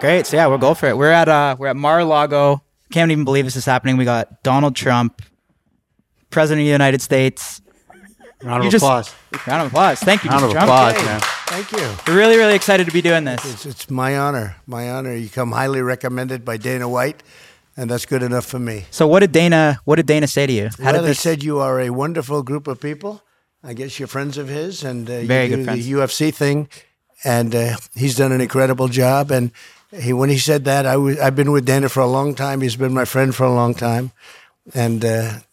Great. So yeah, we'll go for it. We're at Mar-a-Lago. Can't even believe this is happening. We got Donald Trump, President of the United States. Round of applause. Round of applause. Thank you, Mr. Trump. Round of applause, man. Thank you. We're really, really excited to be doing this. It's my honor. My honor. You come highly recommended by Dana White, and that's good enough for me. So what did Dana say to you? He said you are a wonderful group of people. I guess you're friends of his, and you do the UFC thing, and he's done an incredible job. And when he said that, I've been with Dana for a long time. He's been my friend for a long time. And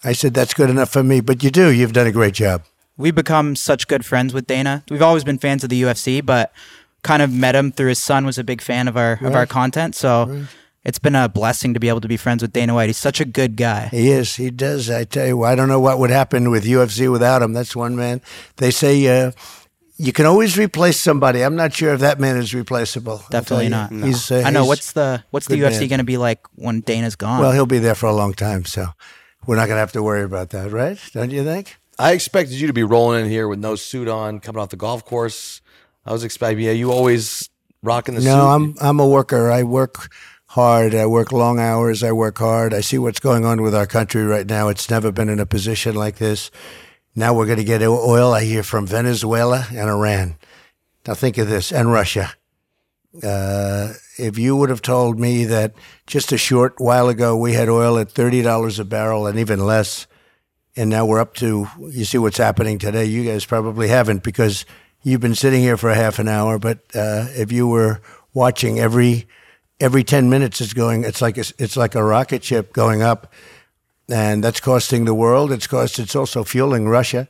I said, that's good enough for me. But you've done a great job. We've become such good friends with Dana. We've always been fans of the UFC, but kind of met him through his son, was a big fan of our content. So it's been a blessing to be able to be friends with Dana White. He's such a good guy. He is. He does. I tell you, I don't know what would happen with UFC without him. That's one man. They say you can always replace somebody. I'm not sure if that man is replaceable. Definitely not. No. I know. What's the UFC going to be like when Dana's gone? Well, he'll be there for a long time, so we're not going to have to worry about that, right? Don't you think? I expected you to be rolling in here with no suit on, coming off the golf course. I was expecting, you always rocking the suit. No, I'm a worker. I work hard. I work long hours. I work hard. I see what's going on with our country right now. It's never been in a position like this. Now we're going to get oil, I hear, from Venezuela and Iran. Now think of this, and Russia. If you would have told me that just a short while ago we had oil at $30 a barrel and even less, and now we're up to, you see what's happening today. You guys probably haven't because you've been sitting here for half an hour. But if you were watching every 10 minutes, it's like a rocket ship going up. And that's costing the world. It's also fueling Russia,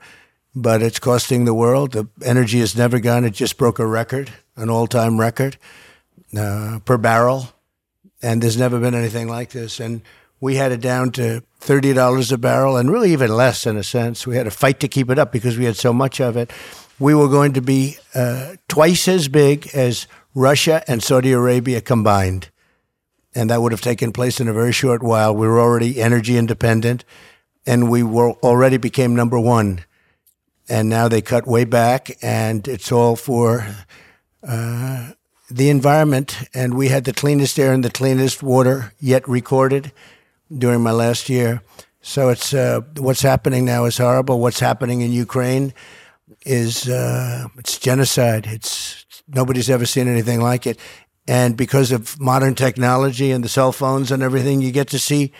but it's costing the world. The energy has never gone. It just broke a record, an all-time record per barrel. And there's never been anything like this. And we had it down to $30 a barrel, and really even less in a sense. We had a fight to keep it up because we had so much of it. We were going to be twice as big as Russia and Saudi Arabia combined. And that would have taken place in a very short while. We were already energy independent, and we were already became number one. And now they cut way back, and it's all for the environment. And we had the cleanest air and the cleanest water yet recorded during my last year. So it's what's happening now is horrible. What's happening in Ukraine is it's genocide. Nobody's ever seen anything like it. And because of modern technology and the cell phones and everything, you get to see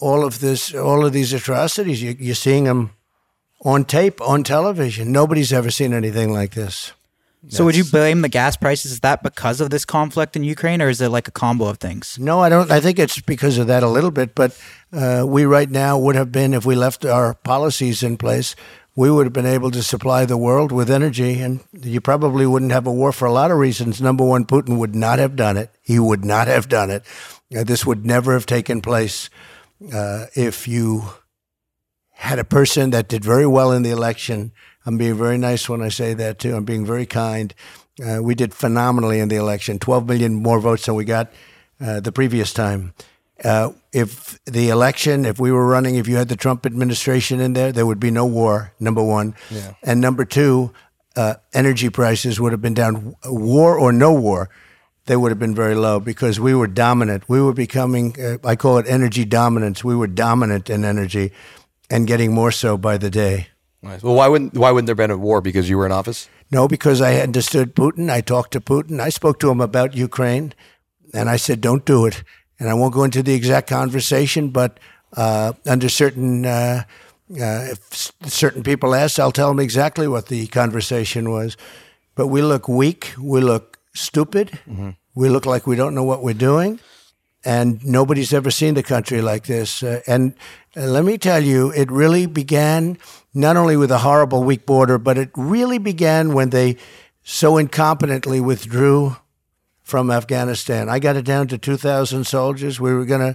all of this, all of these atrocities. You're seeing them on tape, on television. Nobody's ever seen anything like this. So would you blame the gas prices? Is that because of this conflict in Ukraine, or is it like a combo of things? No, I don't. I think it's because of that a little bit. But we right now would have been, if we left our policies in place, we would have been able to supply the world with energy, and you probably wouldn't have a war for a lot of reasons. Number one, Putin would not have done it. He would not have done it. This would never have taken place if you had a person that did very well in the election. I'm being very nice when I say that, too. I'm being very kind. We did phenomenally in the election, 12 million more votes than we got the previous time. If we were running, if you had the Trump administration in there would be no war, number one. Yeah. And number two, energy prices would have been down. War or no war, they would have been very low because we were dominant. We were becoming, I call it energy dominance. We were dominant in energy and getting more so by the day. Nice. Well, why wouldn't there have been a war? Because you were in office? No, because I understood Putin. I talked to Putin. I spoke to him about Ukraine, and I said, don't do it. And I won't go into the exact conversation, but under if certain people ask, I'll tell them exactly what the conversation was. But we look weak. We look stupid. Mm-hmm. We look like we don't know what we're doing. And nobody's ever seen the country like this. And let me tell you, it really began not only with a horrible, weak border, but it really began when they so incompetently withdrew from Afghanistan. I got it down to 2,000 soldiers. We were going to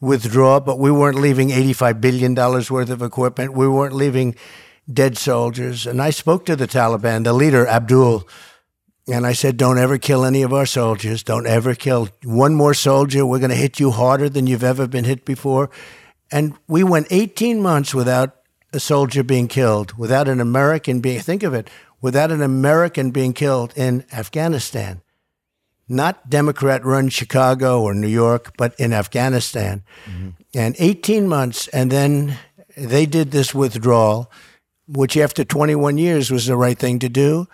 withdraw, but we weren't leaving $85 billion worth of equipment. We weren't leaving dead soldiers. And I spoke to the Taliban, the leader, Abdul, and I said, don't ever kill any of our soldiers. Don't ever kill one more soldier. We're going to hit you harder than you've ever been hit before. And we went 18 months without a soldier being killed, without an American being, think of it, without an American being killed in Afghanistan. not Democrat-run Chicago or New York, but in Afghanistan. Mm-hmm. And 18 months, and then they did this withdrawal, which after 21 years was the right thing to do,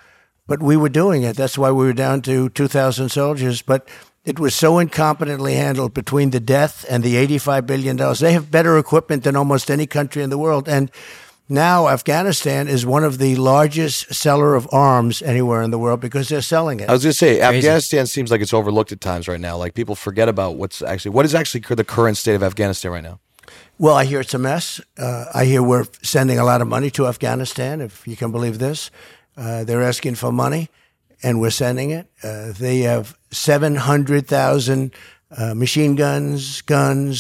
but we were doing it. That's why we were down to 2,000 soldiers, but it was so incompetently handled between the death and the $85 billion. They have better equipment than almost any country in the world, and now Afghanistan is one of the largest seller of arms anywhere in the world because they're selling it. I was going to say, Afghanistan seems like it's overlooked at times right now. Like people forget about what is actually the current state of Afghanistan right now. Well, I hear it's a mess. I hear we're sending a lot of money to Afghanistan, if you can believe this. They're asking for money, and we're sending it. They have 700,000 machine guns,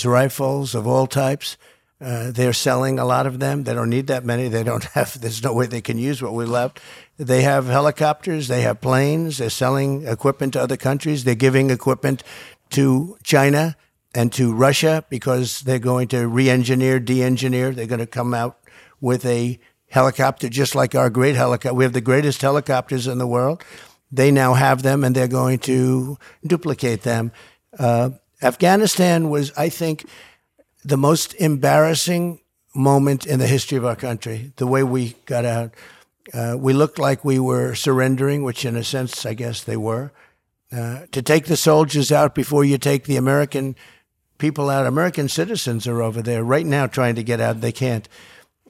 rifles of all types. They're selling a lot of them. They don't need that many. There's no way they can use what we left. They have helicopters. They have planes. They're selling equipment to other countries. They're giving equipment to China and to Russia because they're going to de-engineer. They're going to come out with a helicopter just like our great helicopter. We have the greatest helicopters in the world. They now have them, and they're going to duplicate them. Afghanistan was, I think, the most embarrassing moment in the history of our country, the way we got out. We looked like we were surrendering, which in a sense, I guess they were. To take the soldiers out before you take the American people out. American citizens are over there right now trying to get out. They can't.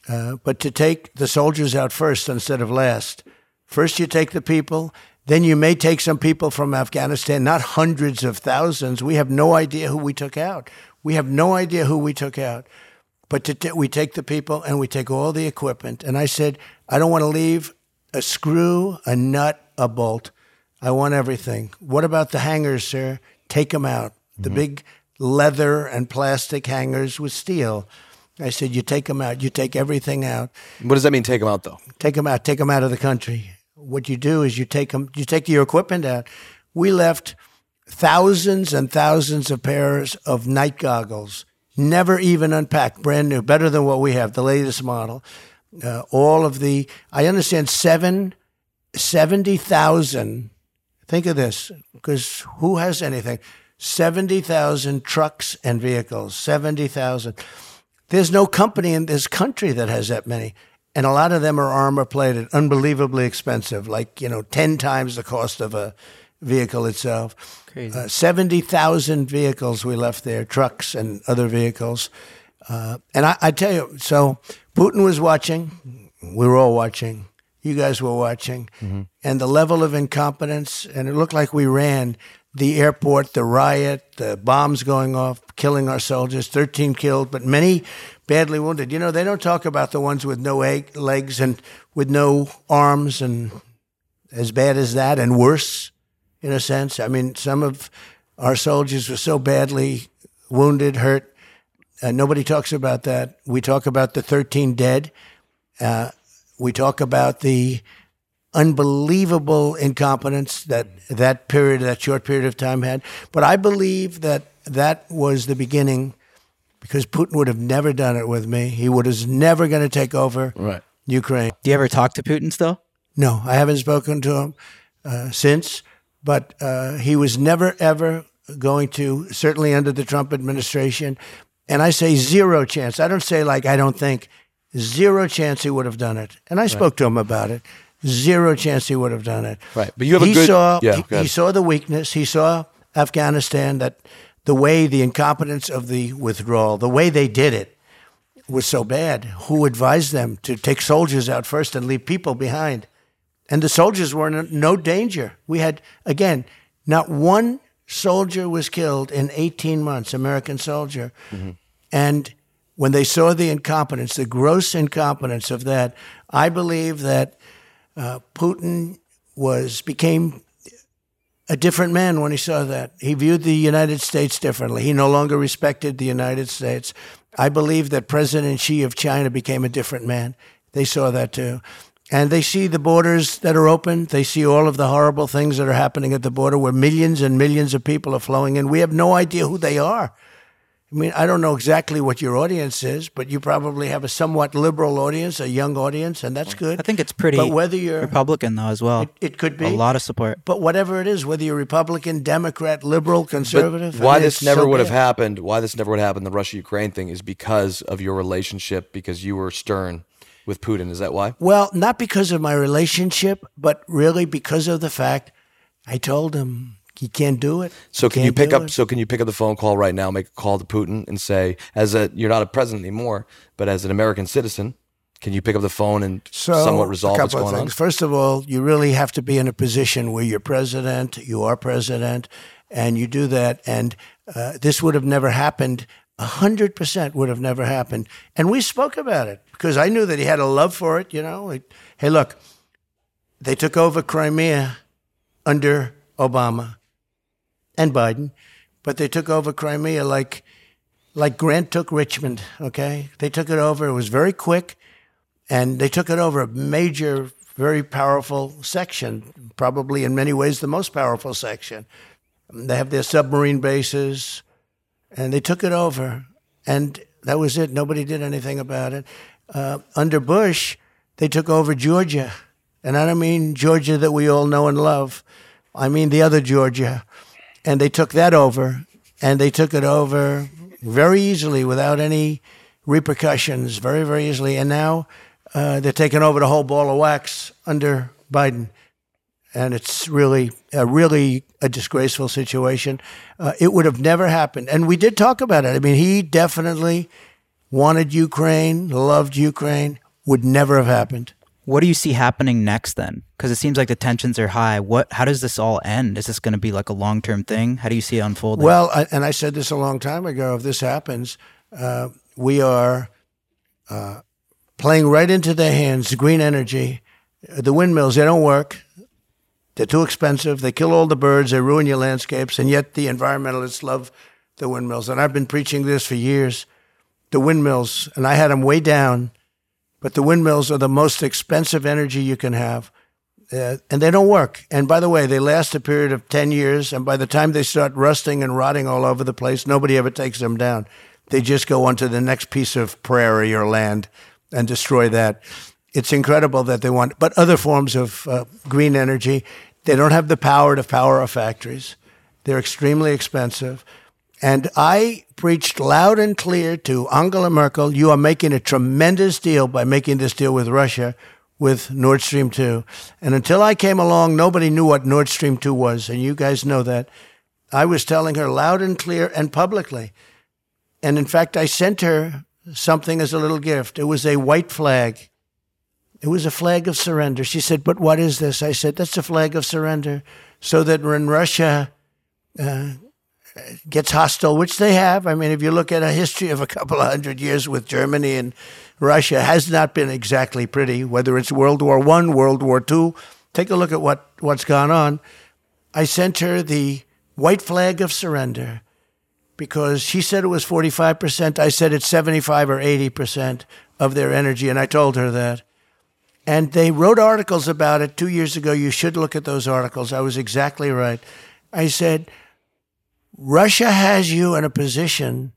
But to take the soldiers out first instead of last. First you take the people. Then you may take some people from Afghanistan, not hundreds of thousands. We have no idea who we took out. But we take the people and we take all the equipment. And I said, I don't want to leave a screw, a nut, a bolt. I want everything. What about the hangers, sir? Take them out. Mm-hmm. The big leather and plastic hangers with steel. I said, you take them out. You take everything out. What does that mean, take them out, though? Take them out. Take them out of the country. What you do is you take your equipment out. We left thousands and thousands of pairs of night goggles, never even unpacked, brand new, better than what we have, the latest model. All of the, I understand 70,000, think of this, because who has anything? 70,000 trucks and vehicles, 70,000. There's no company in this country that has that many. And a lot of them are armor-plated, unbelievably expensive, like, 10 times the cost of a vehicle itself. 70,000 vehicles we left there, trucks and other vehicles. And I tell you, so Putin was watching. We were all watching. You guys were watching. Mm-hmm. And the level of incompetence, and it looked like we ran the airport, the riot, the bombs going off, killing our soldiers, 13 killed, but many badly wounded. They don't talk about the ones with no legs and with no arms and as bad as that and worse. In a sense, some of our soldiers were so badly wounded, hurt. Nobody talks about that. We talk about the 13 dead. We talk about the unbelievable incompetence that short period of time had. But I believe that was the beginning, because Putin would have never done it with me. He was never going to take over Ukraine. Do you ever talk to Putin still? No, I haven't spoken to him since. But he was never, ever going to, certainly under the Trump administration. And I say zero chance. I don't say I don't think. Zero chance he would have done it. And I spoke to him about it. Zero chance he would have done it. Right. But you have he saw the weakness. He saw Afghanistan, that the incompetence of the withdrawal, the way they did it was so bad. Who advised them to take soldiers out first and leave people behind? And the soldiers were in no danger. We had, again, not one soldier was killed in 18 months, American soldier. Mm-hmm. And when they saw the incompetence, the gross incompetence of that, I believe that Putin became a different man when he saw that. He viewed the United States differently. He no longer respected the United States. I believe that President Xi of China became a different man. They saw that too. And they see the borders that are open. They see all of the horrible things that are happening at the border where millions and millions of people are flowing in. We have no idea who they are. I mean, I don't know exactly what your audience is, but you probably have a somewhat liberal audience, a young audience, and that's good. I think it's pretty Republican, though, as well. It could be. A lot of support. But whatever it is, whether you're Republican, Democrat, liberal, conservative. But why this never would have happened, the Russia-Ukraine thing is because of your relationship, because you were stern with Putin. Is that why? Well, not because of my relationship, but really because of the fact I told him. He can't do it. So can you pick up the phone call right now, make a call to Putin and say, you're not a president anymore, but as an American citizen, can you pick up the phone and somewhat resolve what's going on? First of all, you really have to be in a position where you are president, and you do that. And this would have never happened. 100% would have never happened. And we spoke about it because I knew that he had a love for it. You know, hey, look, they took over Crimea under Obama. And Biden, but they took over Crimea like Grant took Richmond, okay? They took it over. It was very quick, and they took it over a major, very powerful section, probably in many ways the most powerful section. They have their submarine bases, and they took it over, and that was it. Nobody did anything about it. Under Bush, they took over Georgia, and I don't mean Georgia that we all know and love. I mean the other Georgia. And they took that over, and they took it over very easily without any repercussions, very, very easily. And now they're taking over the whole ball of wax under Biden. And it's really a disgraceful situation. It would have never happened. And we did talk about it. I mean, he definitely wanted Ukraine, loved Ukraine, would never have happened. What do you see happening next then? Because it seems like the tensions are high. How does this all end? Is this going to be like a long-term thing? How do you see it unfolding? Well, and I said this a long time ago, if this happens, we are playing right into their hands, green energy. The windmills, they don't work. They're too expensive. They kill all the birds. They ruin your landscapes. And yet the environmentalists love the windmills. And I've been preaching this for years. The windmills, and I had them way down. But the windmills are the most expensive energy you can have, and they don't work. And by the way, they last a period of 10 years, and by the time they start rusting and rotting all over the place, nobody ever takes them down. They just go onto the next piece of prairie or land and destroy that. It's incredible that they want, but other forms of green energy, they don't have the power to power our factories. They're extremely expensive. And I preached loud and clear to Angela Merkel, you are making a tremendous deal by making this deal with Russia, with Nord Stream 2. And until I came along, nobody knew what Nord Stream 2 was, and you guys know that. I was telling her loud and clear and publicly. And in fact, I sent her something as a little gift. It was a white flag. It was a flag of surrender. She said, but what is this? I said, that's a flag of surrender. So that when Russia gets hostile, which they have. I mean, if you look at a history of a couple of 100 years with Germany and Russia, has not been exactly pretty, whether it's World War I, World War II. Take a look at what's gone on. I sent her the white flag of surrender because she said it was 45%. I said it's 75 or 80% of their energy, and I told her that. And they wrote articles about it 2 years ago. You should look at those articles. I was exactly right. I said, Russia has you in a position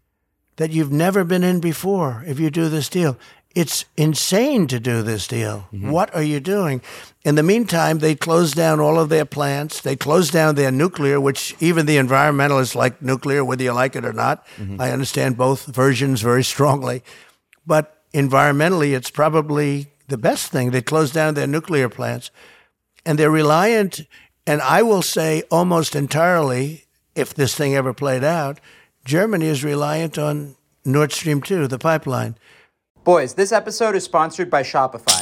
that you've never been in before if you do this deal. It's insane to do this deal. Mm-hmm. What are you doing? In the meantime, they closed down all of their plants. They closed down their nuclear, which even the environmentalists like nuclear, whether you like it or not. Mm-hmm. I understand both versions very strongly. But environmentally, it's probably the best thing. They closed down their nuclear plants. And they're reliant, and I will say almost entirely, if this thing ever played out, Germany is reliant on Nord Stream 2, the pipeline. Boys, this episode is sponsored by Shopify.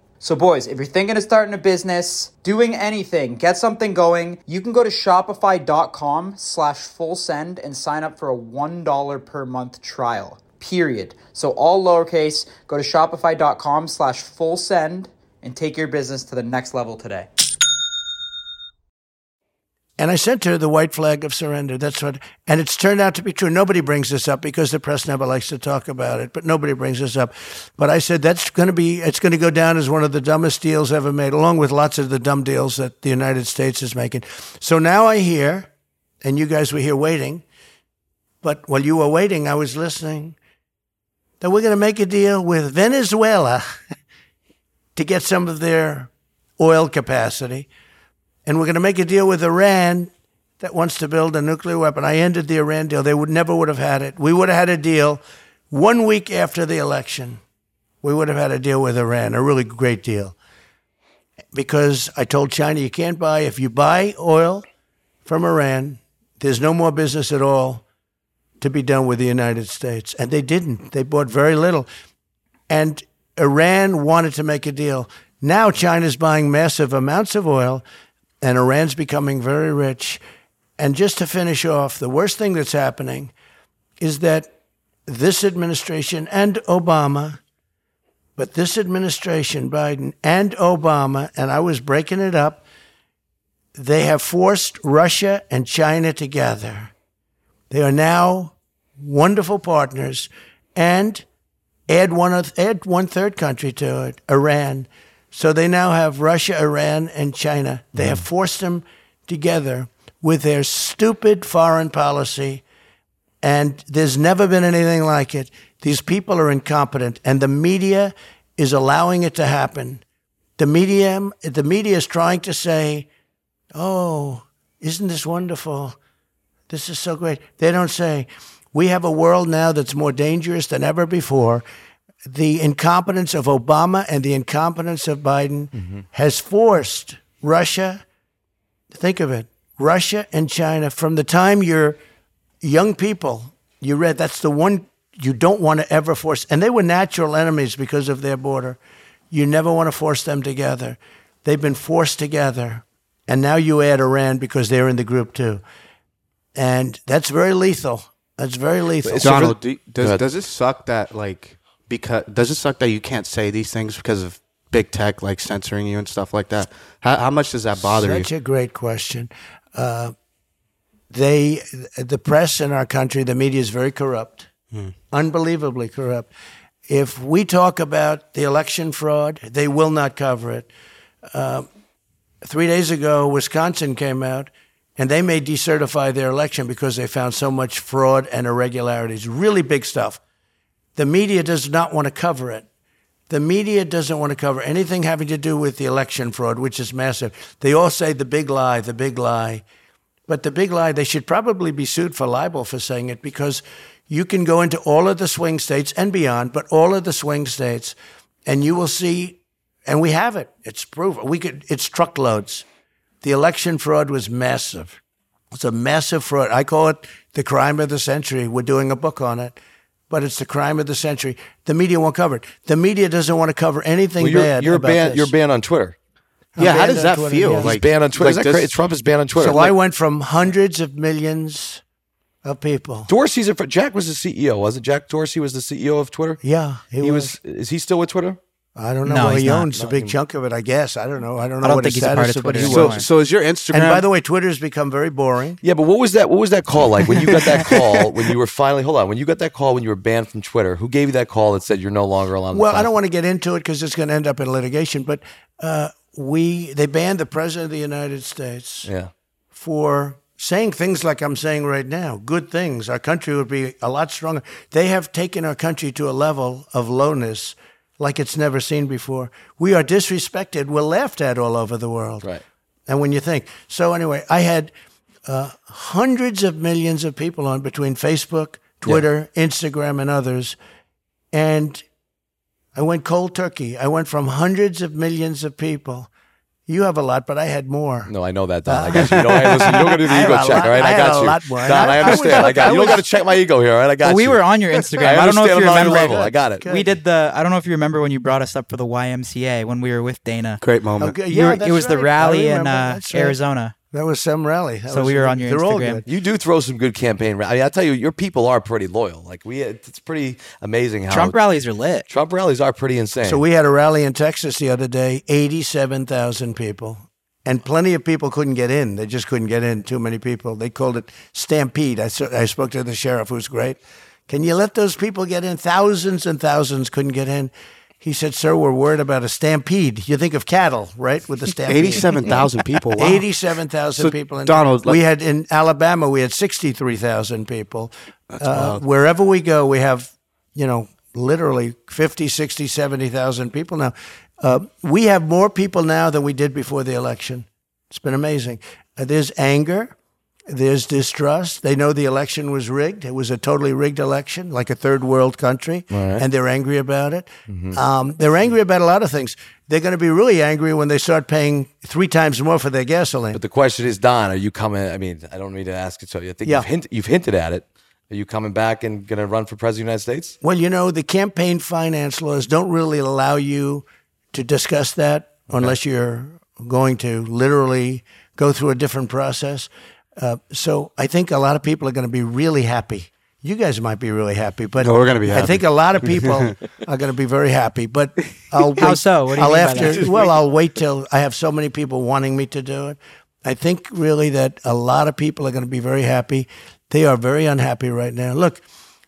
So boys, if you're thinking of starting a business, doing anything, get something going, you can go to shopify.com/fullsend and sign up for a $1 per month trial, period. So all lowercase, go to shopify.com/fullsend and take your business to the next level today. And I sent her the white flag of surrender. That's what, and it's turned out to be true. Nobody brings this up because the press never likes to talk about it, but nobody brings this up. But I said, it's going to go down as one of the dumbest deals ever made, along with lots of the dumb deals that the United States is making. So now I hear, and you guys were here waiting, but while you were waiting, I was listening, that we're going to make a deal with Venezuela to get some of their oil capacity. And we're going to make a deal with Iran that wants to build a nuclear weapon. I ended the Iran deal. They never would have had it. We would have had a deal 1 week after the election. We would have had a deal with Iran, a really great deal. Because I told China, you can't buy. If you buy oil from Iran, there's no more business at all to be done with the United States. And they didn't. They bought very little. And Iran wanted to make a deal. Now China's buying massive amounts of oil, and Iran's becoming very rich. And just to finish off, the worst thing that's happening is that this administration and Obama, but this administration, Biden and Obama, and I was breaking it up, they have forced Russia and China together. They are now wonderful partners. And add one third country to it, Iran. So they now have Russia, Iran, and China. They have forced them together with their stupid foreign policy, and there's never been anything like it. These people are incompetent, and the media is allowing it to happen. The media is trying to say, oh, isn't this wonderful? This is so great. They don't say, we have a world now that's more dangerous than ever before. The incompetence of Obama and the incompetence of Biden has forced Russia, think of it, Russia and China, from the time you're young people, you read, that's the one you don't want to ever force. And they were natural enemies because of their border. You never want to force them together. They've been forced together. And now you add Iran because they're in the group too. And that's very lethal. That's very lethal. Donald, does it suck that, like... Because does it suck that you can't say these things because of big tech, like censoring you and stuff like that? How much does that bother you? Such a great question. The press in our country, the media is very corrupt, unbelievably corrupt. If we talk about the election fraud, they will not cover it. 3 days ago, Wisconsin came out, and they may decertify their election because they found so much fraud and irregularities, really big stuff. The media does not want to cover it. The media doesn't want to cover anything having to do with the election fraud, which is massive. They all say the big lie. But the big lie, they should probably be sued for libel for saying it, because you can go into all of the swing states and beyond, but all of the swing states, and you will see, and we have it. It's proven. It's truckloads. The election fraud was massive. It's a massive fraud. I call it the crime of the century. We're doing a book on it. But it's the crime of the century. The media won't cover it. The media doesn't want to cover anything bad. You're banned on Twitter. Yeah, how does that feel? Yeah. Like, he's banned on Twitter. Like, Trump is banned on Twitter. So I went from hundreds of millions of people. Jack was the CEO, wasn't it? Jack Dorsey was the CEO of Twitter. Yeah, he was. Is he still with Twitter? I don't know. No, well, he owns a big chunk of it, I guess. I don't know. I don't know what his status is. So is your Instagram? And by the way, Twitter's become very boring. Yeah, but what was that call like when you got that call when you were finally, hold on, when you got that call when you were banned from Twitter? Who gave you that call that said you're no longer allowed? Well, I don't want to get into it because it's going to end up in litigation. But they banned the president of the United States for saying things like I'm saying right now, good things, our country would be a lot stronger. They have taken our country to a level of lowness like it's never seen before. We are disrespected. We're laughed at all over the world. Right. And when you think, so anyway, I had hundreds of millions of people on between Facebook, Twitter, Instagram, and others. And I went cold turkey. I went from hundreds of millions of people. You have a lot, but I had more. No, I know that, Don. I got you. Listen, you don't got to do the ego check, all right? I got you. Don, I understand. I got you. You don't got to check my ego here, all right? I got you. We were on your Instagram. I don't know if you remember. I got it. We did the, I don't know if you remember when you brought us up for the YMCA when we were with Dana. Great moment. Yeah, it was the rally in Arizona. That was some rally. So we were on your Instagram. You do throw some good campaign. I mean, I tell you, your people are pretty loyal. Like it's pretty amazing how Trump rallies are lit. Trump rallies are pretty insane. So we had a rally in Texas the other day, 87,000 people, and plenty of people couldn't get in. They just couldn't get in. Too many people. They called it stampede. I spoke to the sheriff, who's great. Can you let those people get in? Thousands and thousands couldn't get in. He said, sir, we're worried about a stampede. You think of cattle, right, with the stampede. 87,000 people. Wow. 87,000 people. In Donald, we had in Alabama, we had 63,000 people. That's wild. Wherever we go, we have, literally 50, 60, 70,000 people now. We have more people now than we did before the election. It's been amazing. There's anger. There's distrust. They know the election was rigged. It was a totally rigged election, like a third world country, and they're angry about it. Mm-hmm. They're angry about a lot of things. They're going to be really angry when they start paying 3 times more for their gasoline. But the question is, Don, are you coming? I mean, I don't mean to ask it, so I think you've hinted at it. Are you coming back and going to run for president of the United States? Well, the campaign finance laws don't really allow you to discuss that unless you're going to literally go through a different process. So I think a lot of people are going to be really happy. You guys might be really happy, but no, we're going to be happy. I think a lot of people are going to be very happy. But I'll wait. How so? What do you mean by that? Well, I'll wait till I have so many people wanting me to do it. I think really that a lot of people are going to be very happy. They are very unhappy right now. Look,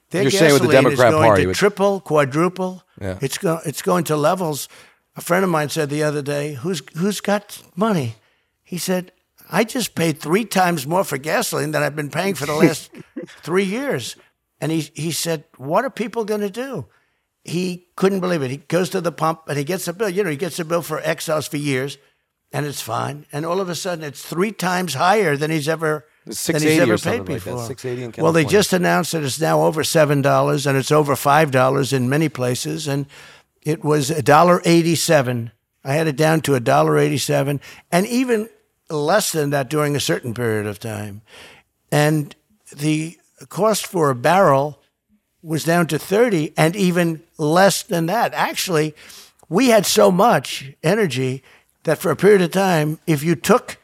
their gasoline is going to triple, quadruple. Yeah. It's going to levels. A friend of mine said the other day, "Who's got money?" He said, I just paid 3 times more for gasoline than I've been paying for the last 3 years. And he said, what are people going to do? He couldn't believe it. He goes to the pump and he gets a bill. He gets a bill for X hours for years, and it's fine. And all of a sudden, it's 3 times higher than he's ever paid before. Like $6.80 in they just announced that it's now over $7, and it's over $5 in many places. And it was $1.87. I had it down to $1.87. And even less than that during a certain period of time. And the cost for a barrel was down to 30 and even less than that. Actually, we had so much energy that for a period of time, if you took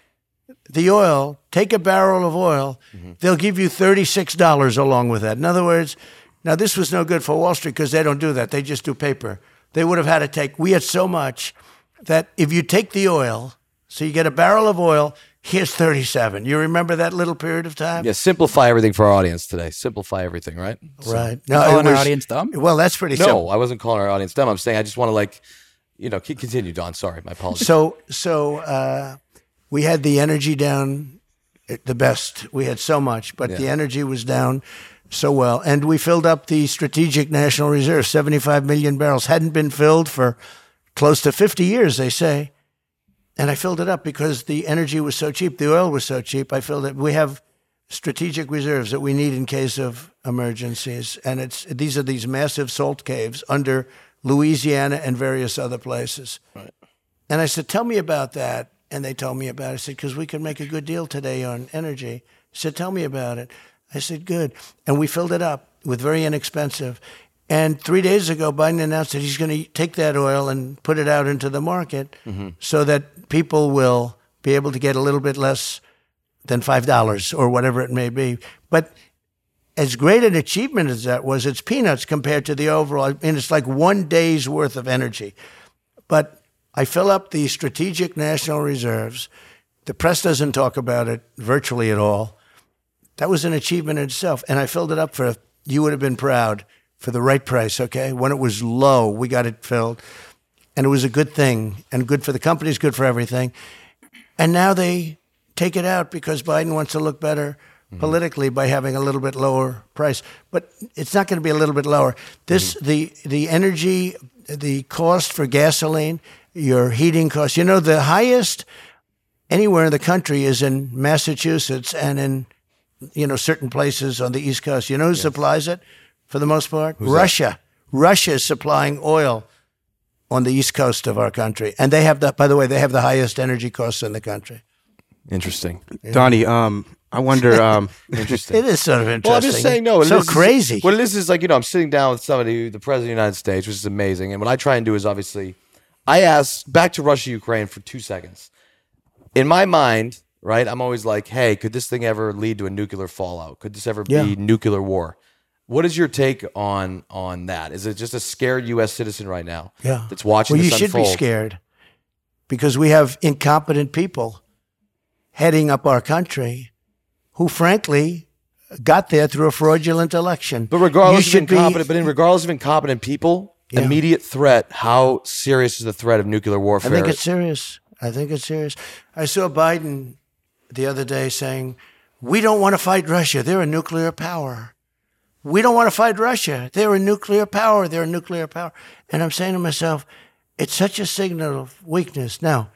the oil, take a barrel of oil, they'll give you $36 along with that. In other words, now this was no good for Wall Street because they don't do that. They just do paper. They would have had to we had so much that if you take the oil, so you get a barrel of oil, here's 37. You remember that little period of time? Yeah, simplify everything for our audience today. Simplify everything, right? Right. So, calling our audience dumb? Well, that's pretty simple. No, I wasn't calling our audience dumb. I'm saying I just want to continue, Don. Sorry, my apologies. So we had the energy down the best. We had so much, but the energy was down so well. And we filled up the Strategic National Reserve, 75 million barrels. Hadn't been filled for close to 50 years, they say. And I filled it up because the energy was so cheap. The oil was so cheap. I filled it. We have strategic reserves that we need in case of emergencies. And these are massive salt caves under Louisiana and various other places. Right. And I said, tell me about that. And they told me about it. I said, because we could make a good deal today on energy. I said, tell me about it. I said, good. And we filled it up with very inexpensive. And 3 days ago, Biden announced that he's going to take that oil and put it out into the market so that people will be able to get a little bit less than $5 or whatever it may be. But as great an achievement as that was, it's peanuts compared to the overall. I mean, it's like one day's worth of energy. But I fill up the Strategic National Reserves. The press doesn't talk about it virtually at all. That was an achievement in itself. And I filled it up you would have been proud. For the right price, okay? When it was low, we got it filled. And it was a good thing, and good for the companies, good for everything. And now they take it out because Biden wants to look better politically by having a little bit lower price. But it's not going to be a little bit lower. This the energy, the cost for gasoline, your heating costs. You know, the highest anywhere in the country is in Massachusetts and in, you know, certain places on the East Coast. You know who supplies it for the most part? Who's Russia. That? Russia is supplying oil on the East Coast of our country. And they have the, by the way, they have the highest energy costs in the country. Interesting. Yeah. Donnie, I wonder, interesting. It is sort of interesting. Well, I'm just saying, no. So crazy. What it is like, you know, I'm sitting down with somebody, the president of the United States, which is amazing. And what I try and do is obviously, I ask, back to Russia, Ukraine for 2 seconds. In my mind, right, I'm always like, hey, could this thing ever lead to a nuclear fallout? Could this ever be nuclear war? What is your take on that? Is it just a scared U.S. citizen right now that's watching this unfold? Well, you should be scared because we have incompetent people heading up our country who, frankly, got there through a fraudulent election. But regardless of incompetent, people, immediate threat, how serious is the threat of nuclear warfare? I think it's serious. I saw Biden the other day saying, we don't want to fight Russia. They're a nuclear power. We don't want to fight Russia. They're a nuclear power. And I'm saying to myself, it's such a signal of weakness. Now,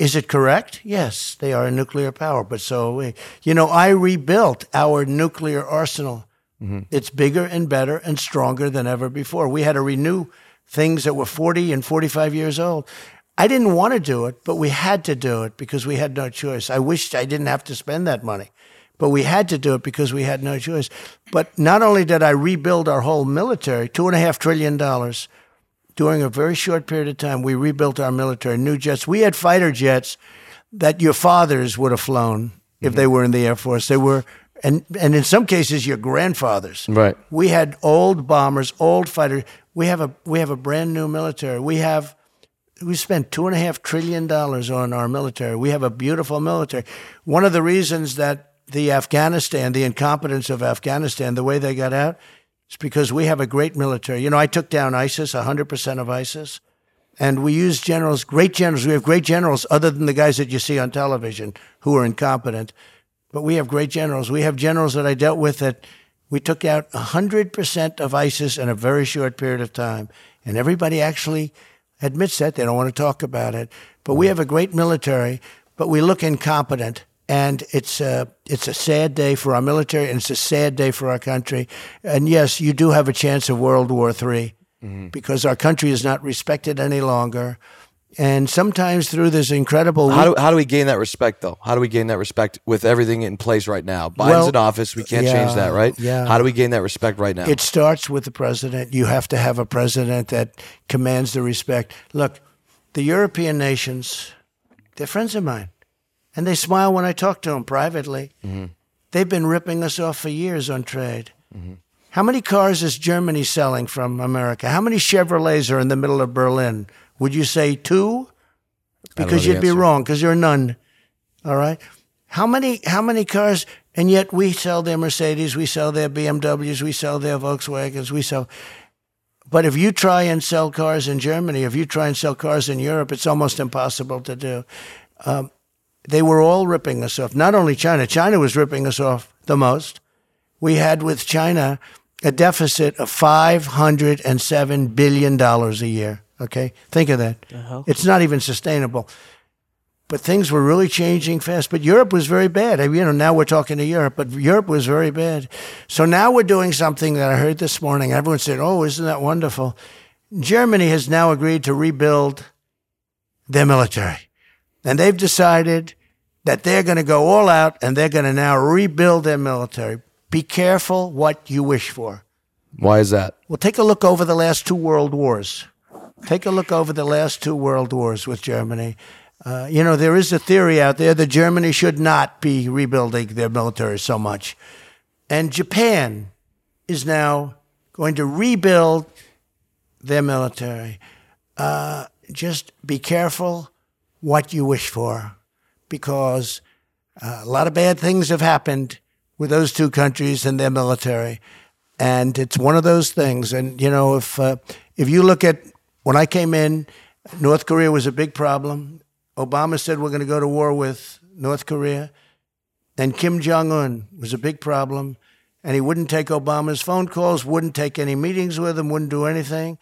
is it correct? Yes, they are a nuclear power, but so are we. You know, I rebuilt our nuclear arsenal. It's bigger and better and stronger than ever before. We had to renew things that were 40 and 45 years old. I didn't want to do it, but we had to do it because we had no choice. I wished I didn't have to spend that money, but we had to do it because we had no choice. But not only did I rebuild our whole military, $2.5 trillion, during a very short period of time, we rebuilt our military, new jets. We had fighter jets that your fathers would have flown if they were in the Air Force. They were, and in some cases, your grandfathers. Right. We had old bombers, old fighters. We have a brand new military. We spent $2.5 trillion on our military. We have a beautiful military. One of the reasons that the incompetence of Afghanistan, the way they got out, is because we have a great military. You know, I took down ISIS, 100% of ISIS, and we used generals, great generals. We have great generals other than the guys that you see on television who are incompetent, but we have great generals. We have generals that I dealt with that we took out 100% of ISIS in a very short period of time, and everybody actually admits that. They don't want to talk about it. But we have a great military, but we look incompetent. And it's a sad day for our military, and it's a sad day for our country. And yes, you do have a chance of World War III because our country is not respected any longer. And sometimes through this incredible... How do we gain that respect, though? How do we gain that respect with everything in place right now? Biden's in office. We can't change that, right? Yeah. How do we gain that respect right now? It starts with the president. You have to have a president that commands the respect. Look, the European nations, they're friends of mine, and they smile when I talk to them privately. They've been ripping us off for years on trade. How many cars is Germany selling from America? How many Chevrolets are in the middle of Berlin? Would you say two? Because you'd be wrong, because there are none. All right? How many cars? And yet we sell their Mercedes, we sell their BMWs, we sell their Volkswagens, But if you try and sell cars in Germany, if you try and sell cars in Europe, it's almost impossible to do. They were all ripping us off. Not only China. China was ripping us off the most. We had with China a deficit of $507 billion a year. Okay, think of that. It's not even sustainable. But things were really changing fast. But Europe was very bad. You know, now we're talking to Europe, but Europe was very bad. So now we're doing something that I heard this morning. Everyone said, oh, isn't that wonderful? Germany has now agreed to rebuild their military. And they've decided that they're going to go all out, and they're going to now rebuild their military. Be careful what you wish for. Why is that? Well, take a look over the last two world wars. Take a look over the last two world wars with Germany. You know, there is a theory out there that Germany should not be rebuilding their military so much. And Japan is now going to rebuild their military. Just be careful what you wish for, because a lot of bad things have happened with those two countries and their military. And it's one of those things. And, you know, if you look at... When I came in, North Korea was a big problem. Obama said we're going to go to war with North Korea. Then Kim Jong-un was a big problem, and he wouldn't take Obama's phone calls, wouldn't take any meetings with him, wouldn't do anything.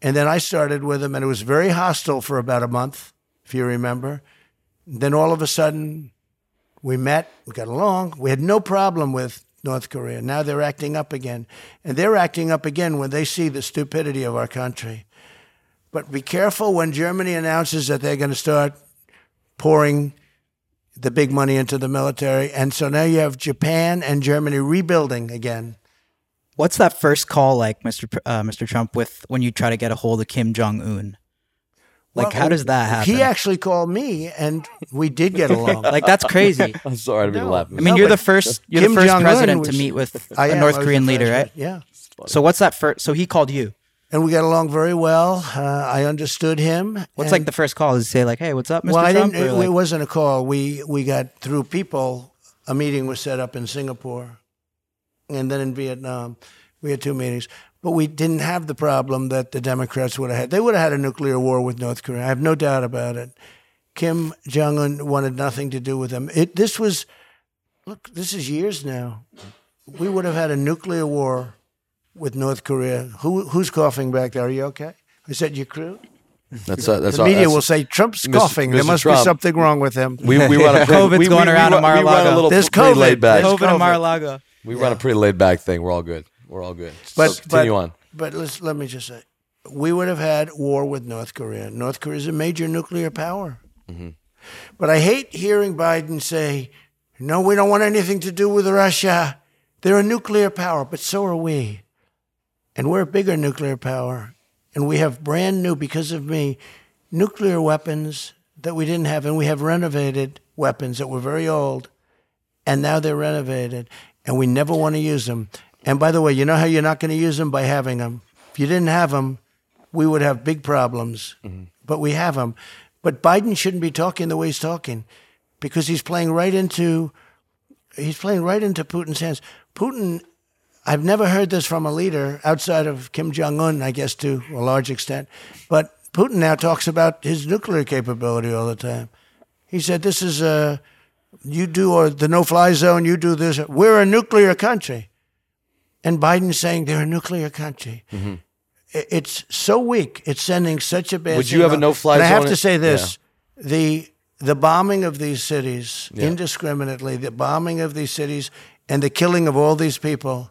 And then I started with him, and it was very hostile for about a month, if you remember. Then all of a sudden, we met, we got along. We had no problem with North Korea. Now they're acting up again. And they're acting up again when they see the stupidity of our country. But be careful when Germany announces that they're going to start pouring the big money into the military. And so now you have Japan and Germany rebuilding again. What's that first call like, Mr. Trump, with when you try to get a hold of Kim Jong-un? Like, well, how does that happen? He actually called me, and we did get along. Like, that's crazy. I'm sorry to be laughing. I mean, you're the first president to meet with a North Korean leader, right? Yeah. So what's that first? So he called you. And we got along very well. I understood him. What's like the first call? Is he say like, hey, what's up, Mr. Trump? It wasn't a call. We got through people. A meeting was set up in Singapore and then in Vietnam. We had two meetings. But we didn't have the problem that the Democrats would have had. They would have had a nuclear war with North Korea. I have no doubt about it. Kim Jong-un wanted nothing to do with them. This is years now. We would have had a nuclear war with North Korea. Who's coughing back there? Are you okay? Is that your crew? The media will say Trump's coughing. There must be something wrong with him. We run a COVID's going around in Mar-a-Lago. There's COVID. COVID in Mar-a-Lago. We run a pretty laid back thing. We're all good. But so continue on. But let me just say, we would have had war with North Korea. North Korea is a major nuclear power. Mm-hmm. But I hate hearing Biden say, no, we don't want anything to do with Russia. They're a nuclear power, but so are we. And we're a bigger nuclear power, and we have brand new, because of me, nuclear weapons that we didn't have, and we have renovated weapons that were very old, and now they're renovated, and we never want to use them. And by the way, you know how you're not going to use them? By having them. If you didn't have them, we would have big problems, mm-hmm. But we have them. But Biden shouldn't be talking the way he's talking, because he's playing right into Putin's hands. Putin, I've never heard this from a leader outside of Kim Jong-un, I guess, to a large extent. But Putin now talks about his nuclear capability all the time. He said, this is the no-fly zone, you do this. We're a nuclear country. And Biden's saying they're a nuclear country. Mm-hmm. It's so weak. It's sending such a bad signal. Would you have a no-fly zone? I have to say this. Yeah. The bombing of these cities, indiscriminately, the bombing of these cities and the killing of all these people.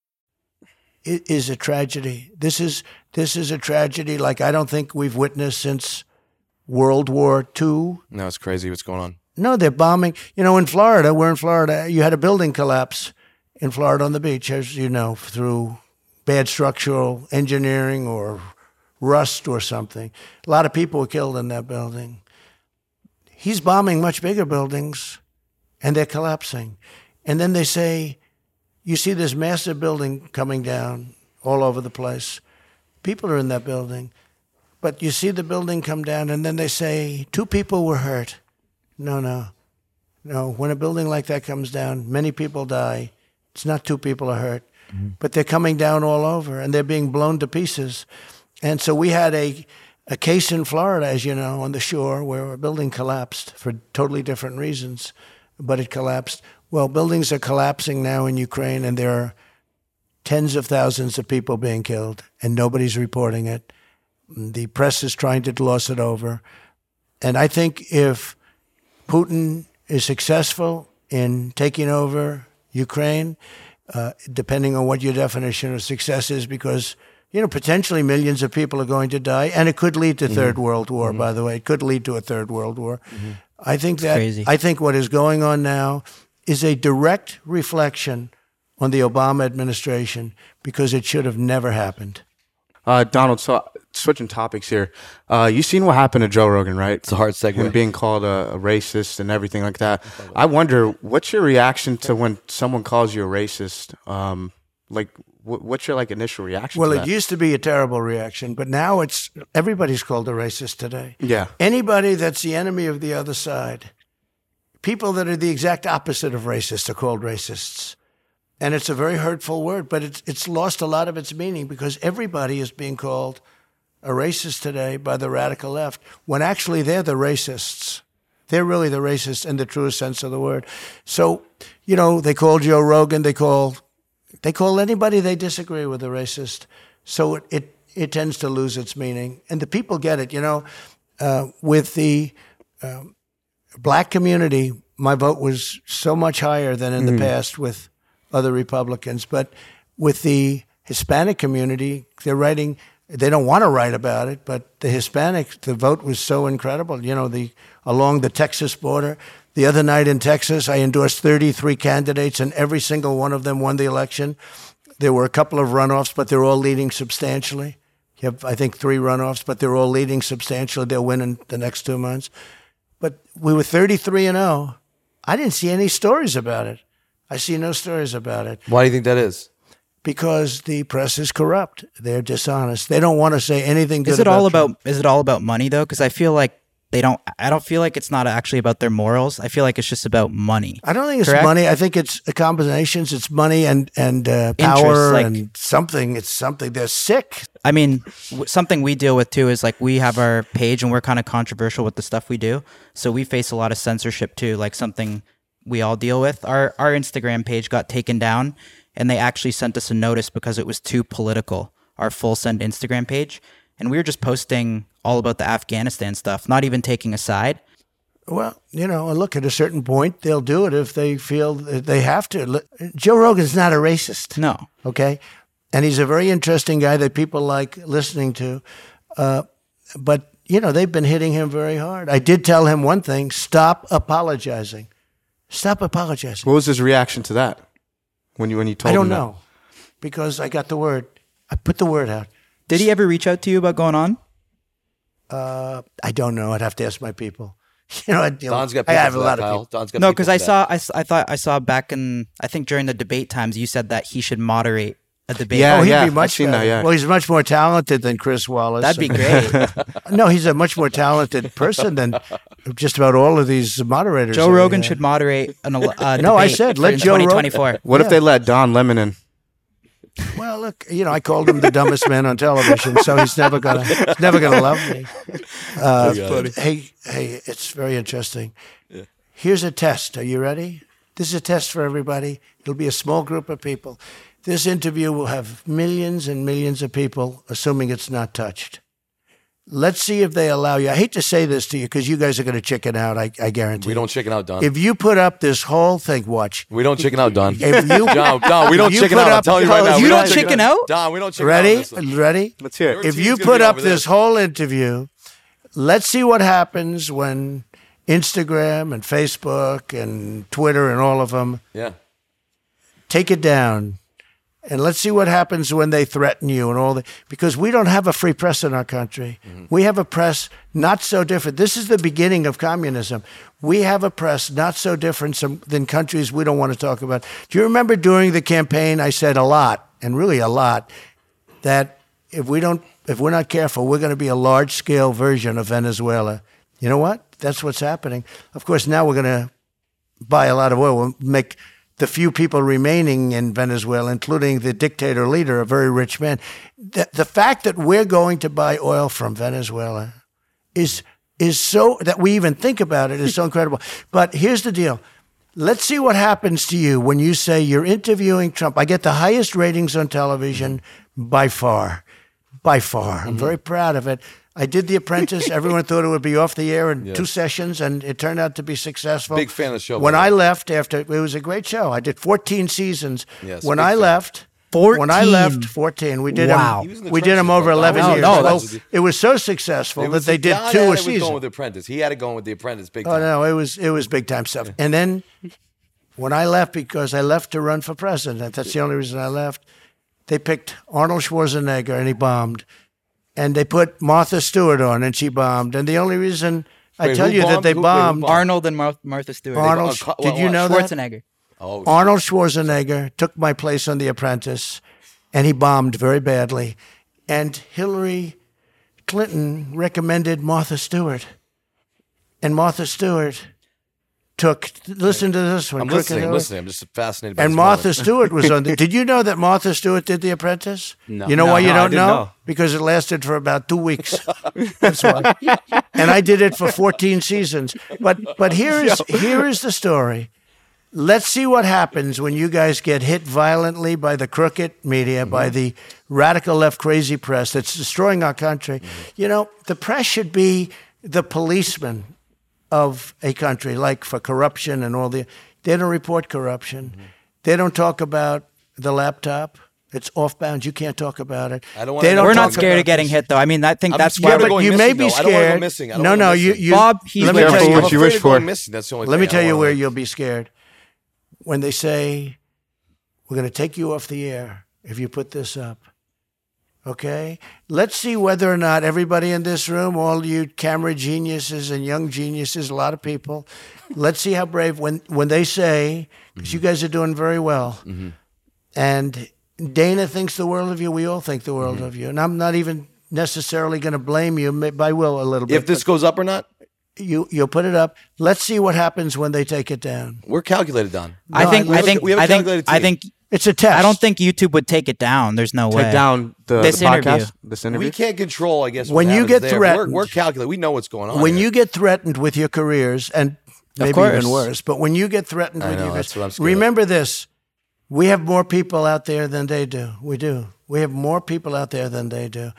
It is a tragedy. This is a tragedy like I don't think we've witnessed since World War II. No, it's crazy what's going on. No, they're bombing. You know, we're in Florida, you had a building collapse in Florida on the beach, as you know, through bad structural engineering or rust or something. A lot of people were killed in that building. He's bombing much bigger buildings, and they're collapsing. And then they say, you see this massive building coming down all over the place. People are in that building. But you see the building come down, and then they say, 2 people were hurt. No. When a building like that comes down, many people die. It's not 2 people are hurt. Mm-hmm. But they're coming down all over, and they're being blown to pieces. And so we had a case in Florida, as you know, on the shore where a building collapsed for totally different reasons, but it collapsed. Well, buildings are collapsing now in Ukraine, and there are tens of thousands of people being killed, and nobody's reporting it. The press is trying to gloss it over. And I think if Putin is successful in taking over Ukraine, depending on what your definition of success is, because, you know, potentially millions of people are going to die, and it could lead to Third World War, by the way. It could lead to a Third World War. Mm-hmm. I think what is going on now is a direct reflection on the Obama administration, because it should have never happened. Donald, so switching topics here. You seen what happened to Joe Rogan, right? It's a hard segment. Him being called a racist and everything like that. I wonder, what's your reaction to when someone calls you a racist? What's your initial reaction? Well, it used to be a terrible reaction, but now everybody's called a racist today. Yeah. Anybody that's the enemy of the other side, people that are the exact opposite of racists are called racists. And it's a very hurtful word, but it's lost a lot of its meaning because everybody is being called a racist today by the radical left, when actually they're the racists. They're really the racists in the truest sense of the word. So, they call Joe Rogan, they call anybody they disagree with a racist. So it tends to lose its meaning. And the people get it, with the black community, my vote was so much higher than in the past with other Republicans, but with the Hispanic community, they don't want to write about it, but the Hispanics, the vote was so incredible. Along the Texas border, the other night in Texas, I endorsed 33 candidates and every single one of them won the election. There were a couple of runoffs, but they're all leading substantially. You have, I think, 3 runoffs, but they're all leading substantially. They'll win in the next 2 months. But we were 33-0. I didn't see any stories about it. I see no stories about it. Why do you think that is? Because the press is corrupt. They're dishonest. They don't want to say anything good about Trump. Is it all about money, though? Because I feel like I don't feel like it's not actually about their morals. I feel like it's just about money. I don't think it's money. I think it's a combination. It's money and power and something. It's something. They're sick. I mean, something we deal with, too, is we have our page and we're kind of controversial with the stuff we do. So we face a lot of censorship, too, something we all deal with. Our Instagram page got taken down and they actually sent us a notice because it was too political, our Full Send Instagram page. And we were just posting all about the Afghanistan stuff, not even taking a side. Well, look, at a certain point, they'll do it if they feel that they have to. Joe Rogan's not a racist. No. Okay? And he's a very interesting guy that people like listening to. But, they've been hitting him very hard. I did tell him one thing, stop apologizing. Stop apologizing. What was his reaction to that when you told him? I don't know, because I got the word. I put the word out. Did he ever reach out to you about going on? I don't know. I'd have to ask my people. Don's got people. I have a lot of people. Don's got no, because I thought I saw back in, I think during the debate times, you said that he should moderate a debate. Yeah, he'd be much better. Yeah. Well, he's much more talented than Chris Wallace. That'd be great. No, he's a much more talented person than just about all of these moderators. Joe Rogan should moderate an debate. No, I said let Joe Rogan. What if they let Don Lemon in? Well, look, I called him the dumbest man on television, so he's never gonna love me. Hey, it's very interesting. Yeah. Here's a test. Are you ready? This is a test for everybody. It'll be a small group of people. This interview will have millions and millions of people, assuming it's not touched. Let's see if they allow you. I hate to say this to you because you guys are going to chicken out, I guarantee. We don't chicken out, Don. If you put up this whole thing, watch. We don't chicken out, Don. Don, we don't chicken out. I'm telling you right now. You don't chicken out? Don, we don't chicken out. Ready? Let's hear it. If you put up this whole interview, let's see what happens when Instagram and Facebook and Twitter and all of them take it down. And let's see what happens when they threaten you and all that, because we don't have a free press in our country. Mm-hmm. We have a press not so different. This is the beginning of communism. We have a press not so different than countries we don't want to talk about. Do you remember during the campaign I said a lot, and really a lot, that if we're not careful, we're going to be a large-scale version of Venezuela. You know what? That's what's happening. Of course, now we're going to buy a lot of oil. We'll make the few people remaining in Venezuela, including the dictator leader, a very rich man. The fact that we're going to buy oil from Venezuela is so, that we even think about it, is so incredible. But here's the deal. Let's see what happens to you when you say you're interviewing Trump. I get the highest ratings on television by far. By far. Mm-hmm. I'm very proud of it. I did The Apprentice. Everyone thought it would be off the air in 2 sessions, and it turned out to be successful. Big fan of the show. When I left after, it was a great show. I did 14 seasons. Yes, when I left, 14. We did them over 11 years. No, it was so successful that they did 2 a season. He had it going with The Apprentice. Big time. Oh no, it was big time stuff. Yeah. And then when I left, because I left to run for president, that's the only reason I left. They picked Arnold Schwarzenegger, and he bombed. And they put Martha Stewart on, and she bombed. And the only reason I tell you that they bombed... Arnold and Martha Stewart. Arnold, did you know that? Schwarzenegger. Oh, Arnold Schwarzenegger took my place on The Apprentice, and he bombed very badly. And Hillary Clinton recommended Martha Stewart. And Martha Stewart took... Listen to this one. I'm listening. I'm just fascinated by this. And Martha Stewart was on the... Did you know that Martha Stewart did The Apprentice? No. You know why you don't know? Because it lasted for about 2 weeks. That's why. And I did it for 14 seasons. But here is the story. Let's see what happens when you guys get hit violently by the crooked media, by the radical left crazy press that's destroying our country. You know, the press should be the policeman of a country, like for corruption and all the... They don't report corruption. They don't talk about the laptop. It's off-bounds. You can't talk about it. We're not scared of getting hit, though. I mean, I think that's why you may be scared. I don't want to go missing. No, no, you... Bob, let me tell you what you wish for. Let me tell you where you'll be scared. When they say, we're going to take you off the air if you put this up. Okay? Let's see whether or not everybody in this room, all you camera geniuses and young geniuses, a lot of people, let's see how brave, when they say, because you guys are doing very well, and Dana thinks the world of you, we all think the world of you, and I'm not even necessarily going to blame you, but I will a little bit. If this goes up or not? You'll put it up. Let's see what happens when they take it down. We're calculated, Don. No, I think it's a test. I don't think YouTube would take it down. There's no way. Take down the podcast, this interview. We can't control, I guess, when you get threatened. We're calculated. We know what's going on. When you get threatened with your careers, and maybe even worse, but when you get threatened with your careers, remember this. We have more people out there than they do. We do. We have more people out there than they do.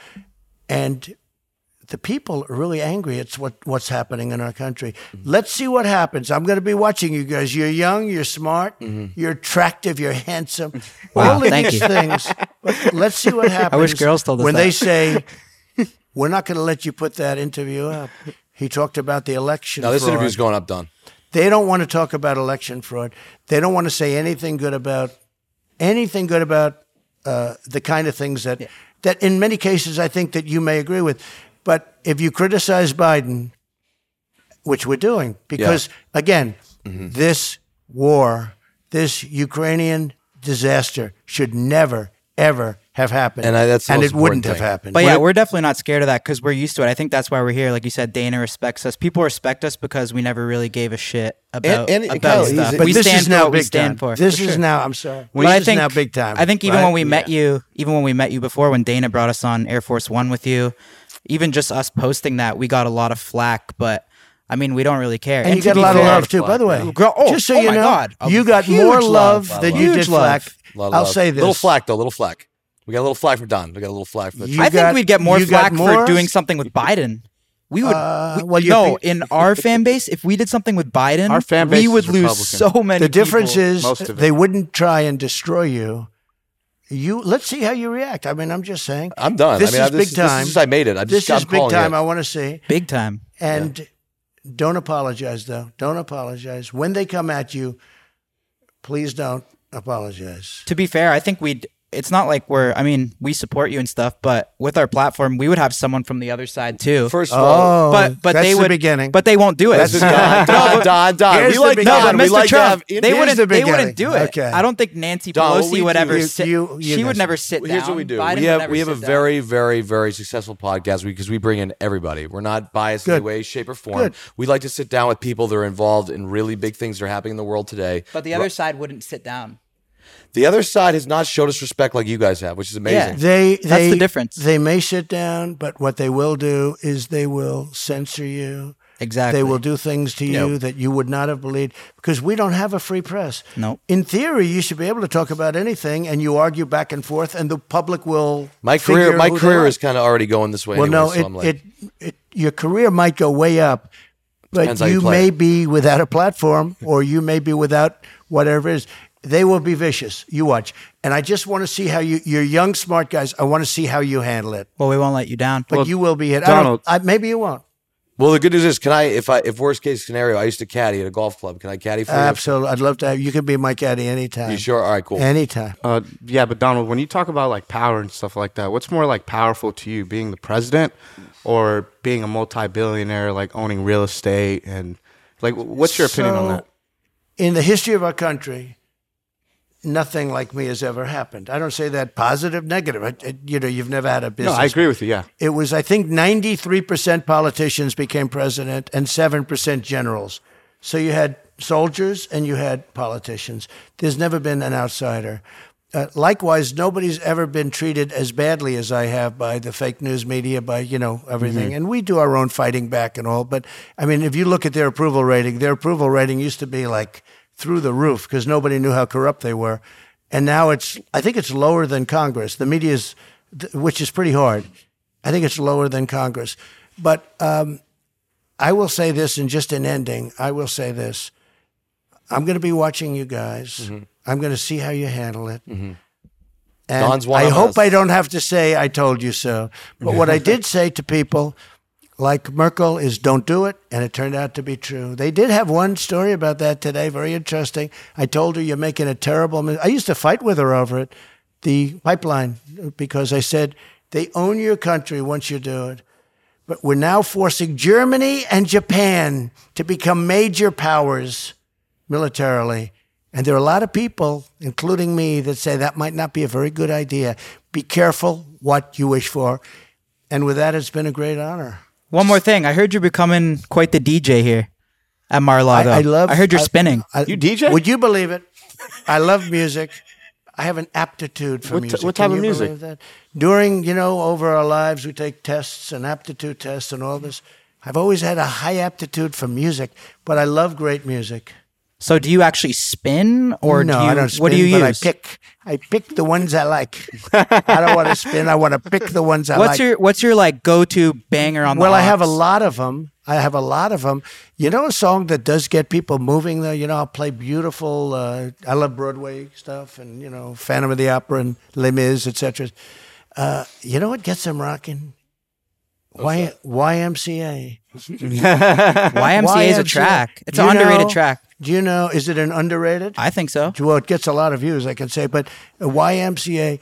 And the people are really angry. It's what's happening in our country. Let's see what happens. I'm going to be watching you guys. You're young. You're smart. You're attractive. You're handsome. Wow, all of these things. But let's see what happens. I wish girls told us when that. They say, we're not going to let you put that interview up. He talked about the election fraud. This interview's going up, Don. They don't want to talk about election fraud. They don't want to say anything good about the kind of things that in many cases I think that you may agree with. But if you criticize Biden, which we're doing, because, again, this war, this Ukrainian disaster should never, ever have happened. And it wouldn't have happened. But, we're definitely not scared of that because we're used to it. I think that's why we're here. Like you said, Dana respects us. People respect us because we never really gave a shit about stuff. But this is now big time. This is now, I'm sorry. This is now big time. I think even when we met you, before, when Dana brought us on Air Force One with you, even just us posting that, we got a lot of flack, but I mean, we don't really care. And you got a lot of love too, by the way. You got more love than you did flack. I'll say this. Little flack. We got a little flack for Don. We got a little flack for... I think we'd get more flack for doing something with Biden. We would in our fan base, if we did something with Biden, our fan base, we would lose so many people. The difference is they wouldn't try and destroy you. Let's see how you react. I mean, I'm just saying. I'm done. This is big time. I made it. This is big time. I want to see. Big time. And don't apologize, though. Don't apologize. When they come at you, please don't apologize. To be fair, I think it's not like we support you and stuff, but with our platform, we would have someone from the other side too. First of all, but that's the beginning. But they won't do it. That's Don. We like Don. Mr. Trump, they wouldn't do it. Okay. I don't think Nancy Pelosi would ever sit. She would never sit down. Here's what we do. We have a very, very, very successful podcast because we bring in everybody. We're not biased in any way, shape, or form. Good. We like to sit down with people that are involved in really big things that are happening in the world today. But the other side wouldn't sit down. The other side has not showed us respect like you guys have, which is amazing. Yeah, that's the difference. They may sit down, but what they will do is they will censor you. Exactly. They will do things to you that you would not have believed because we don't have a free press. No. In theory, you should be able to talk about anything and you argue back and forth and the public will... My career is kind of already going this way. Well, anyway, your career might go way up, but you may be without a platform or you may be without whatever it is. They will be vicious. You watch. And I just want to see how you're young, smart guys. I want to see how you handle it. Well, we won't let you down. But you will be hit. Donald, maybe you won't. Well, the good news is, can I, if worst case scenario, I used to caddy at a golf club. Can I caddy for you? Absolutely. I'd love to have you. Can be my caddy anytime. You sure? All right, cool. Anytime. Yeah, but Donald, when you talk about like power and stuff like that, what's more like powerful to you, being the president or being a multi-billionaire, like owning real estate? And like, what's your opinion on that? In the history of our country, nothing like me has ever happened. I don't say that positive, negative. You've never had a business. No, I agree with you, yeah. It was, I think, 93% politicians became president and 7% generals. So you had soldiers and you had politicians. There's never been an outsider. Likewise, nobody's ever been treated as badly as I have by the fake news media, by, everything. Mm-hmm. And we do our own fighting back and all. But, I mean, if you look at their approval rating used to be like through the roof because nobody knew how corrupt they were. And now I think it's lower than Congress. The media is, which is pretty hard. I think it's lower than Congress. But I will say this, and just in ending, I will say this. I'm going to be watching you guys. Mm-hmm. I'm going to see how you handle it. Mm-hmm. And I hope I don't have to say, I told you so. But what I did say to people like Merkel is don't do it. And it turned out to be true. They did have one story about that today. Very interesting. I told her you're making a terrible mistake. I used to fight with her over it, the pipeline, because I said they own your country once you do it. But we're now forcing Germany and Japan to become major powers militarily. And there are a lot of people, including me, that say that might not be a very good idea. Be careful what you wish for. And with that, it's been a great honor. One more thing. I heard you're becoming quite the DJ here at Mar-a-Lago. I heard you're spinning. You DJ? Would you believe it? I love music. I have an aptitude for music. What type of music? That? During, over our lives, we take tests and aptitude tests and all this. I've always had a high aptitude for music, but I love great music. So do you actually spin or no, do you, I don't spin, what do you use? I pick the ones I like. I don't want to spin. I want to pick the ones I like. What's your like go-to banger on the Well, I have a lot of them. You know a song that does get people moving though? I'll play beautiful, I love Broadway stuff and, Phantom of the Opera and Les Mis, et cetera. You know what gets them rocking? YMCA. YMCA is a track. It's an underrated track. Do you know, is it an underrated? I think so. Well, it gets a lot of views, I can say. But YMCA,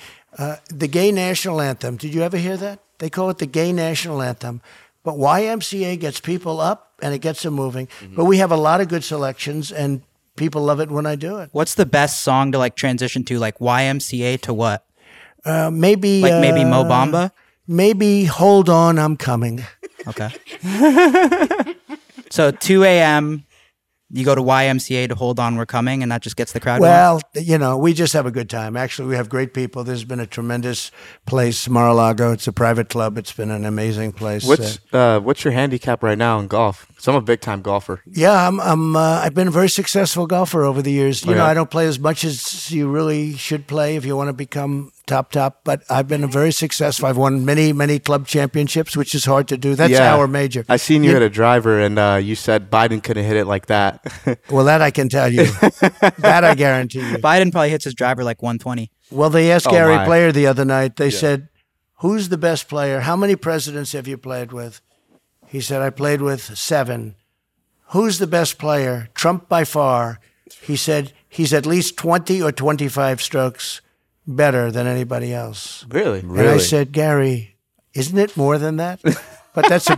the gay national anthem, did you ever hear that? They call it the gay national anthem. But YMCA gets people up and it gets them moving. Mm-hmm. But we have a lot of good selections and people love it when I do it. What's the best song to like transition to? Like YMCA to what? Maybe Mo Bamba? Maybe Hold On, I'm Coming. Okay. So 2 a.m., you go to YMCA to Hold On, We're Coming, and that just gets the crowd going? Well, we just have a good time. Actually, we have great people. This has been a tremendous place, Mar-a-Lago. It's a private club. It's been an amazing place. What's your handicap right now in golf? Because I'm a big-time golfer. Yeah, I've been a very successful golfer over the years. I don't play as much as you really should play if you want to become top, but I've been very successful. I've won many, many club championships, which is hard to do. That's our major. I seen you at a driver, and you said Biden couldn't hit it like that. Well, that I can tell you. That I guarantee you. Biden probably hits his driver like 120. Well, they asked Gary Player the other night. They said, who's the best player? How many presidents have you played with? He said, I played with 7. Who's the best player? Trump by far. He said, he's at least 20 or 25 strokes better than anybody else. Really? And I said, Gary, isn't it more than that? But that's a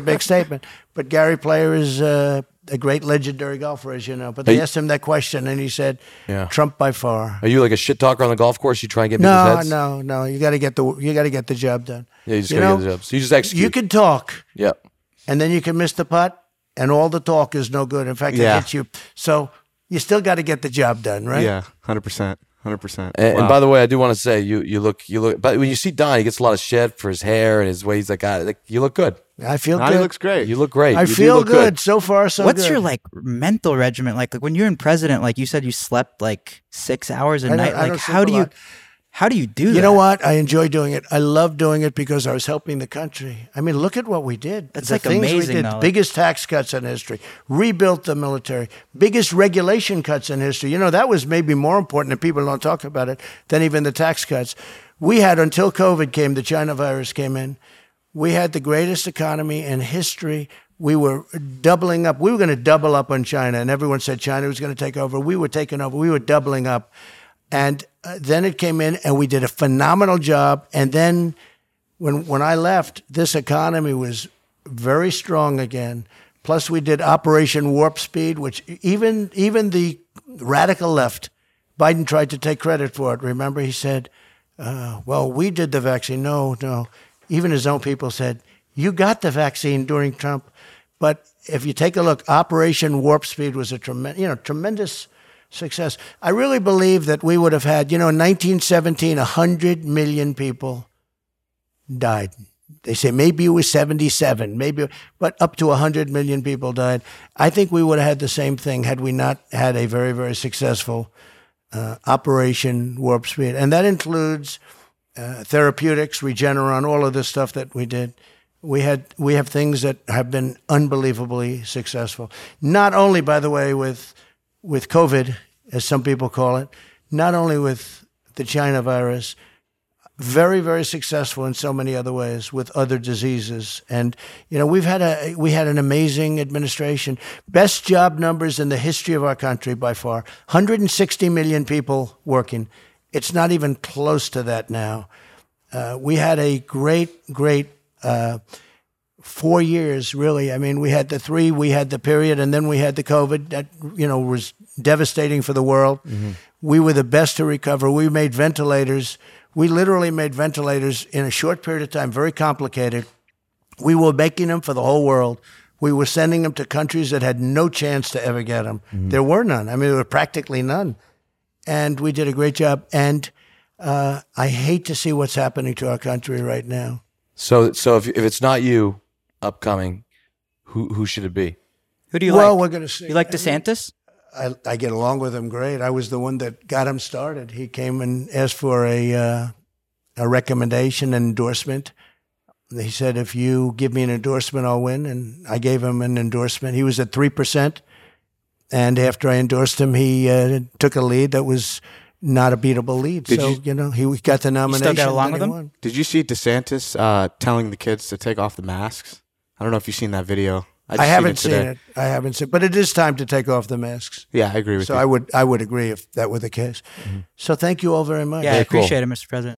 big statement. But Gary Player is a great legendary golfer, as you know. But they asked him that question, and he said, Trump by far. Are you like a shit talker on the golf course? You try and get people's heads? No. You got to get the job done. Yeah, you just got to get the job. So you just execute. You can talk. Yeah. And then you can miss the putt, and all the talk is no good. In fact, it hits you. So you still got to get the job done, right? Yeah, 100%. 100%. And by the way, I do want to say you look. But when you see Don, he gets a lot of shit for his hair and his way. He's like, you look good. I feel good. He looks great. You look great. I feel good. So far, so good. What's your mental regimen? Like when you're in president, like you said, you slept like 6 hours a night. Like how do you do that? You know what? I enjoy doing it. I love doing it because I was helping the country. I mean, look at what we did. That's like amazing. We did biggest tax cuts in history, rebuilt the military, biggest regulation cuts in history. That was maybe more important, and people don't talk about it, than even the tax cuts. We had, until COVID came, the China virus came in. We had the greatest economy in history. We were doubling up. We were going to double up on China, and everyone said China was going to take over. We were taking over. We were doubling up. And then it came in, and we did a phenomenal job. And then when I left, this economy was very strong again. Plus, we did Operation Warp Speed, which even the radical left, Biden tried to take credit for it. Remember, he said, well, we did the vaccine. No. Even his own people said, you got the vaccine during Trump. But if you take a look, Operation Warp Speed was a tremendous success. I really believe that we would have had, in 1917, 100 million people died. They say maybe it was 77, but up to 100 million people died. I think we would have had the same thing had we not had a very, very successful Operation Warp Speed. And that includes therapeutics, Regeneron, all of this stuff that we did. We have things that have been unbelievably successful. Not only, by the way, with COVID, as some people call it, not only with the China virus, very, very successful in so many other ways with other diseases. And, we had an amazing administration. Best job numbers in the history of our country by far. 160 million people working. It's not even close to that now. We had a great 4 years, really. I mean, we had the three, we had the period, and then we had the COVID that, was devastating for the world. Mm-hmm. We were the best to recover. We made ventilators. We literally made ventilators in a short period of time, very complicated. We were making them for the whole world. We were sending them to countries that had no chance to ever get them. Mm-hmm. There were none. I mean, there were practically none. And we did a great job. And I hate to see what's happening to our country right now. So if it's not you, upcoming, who should it be? Who do you like? Well, we're going to see. You like DeSantis? I get along with him great. I was the one that got him started. He came and asked for a recommendation, an endorsement. He said, if you give me an endorsement, I'll win. And I gave him an endorsement. He was at 3%. And after I endorsed him, he took a lead that was not a beatable lead. He got the nomination. You still got along with him? Did you see DeSantis telling the kids to take off the masks? I don't know if you've seen that video. I haven't seen it, but it is time to take off the masks. Yeah, I agree with you. So I would agree if that were the case. Mm-hmm. So thank you all very much. Yeah, I appreciate it, Mr. President.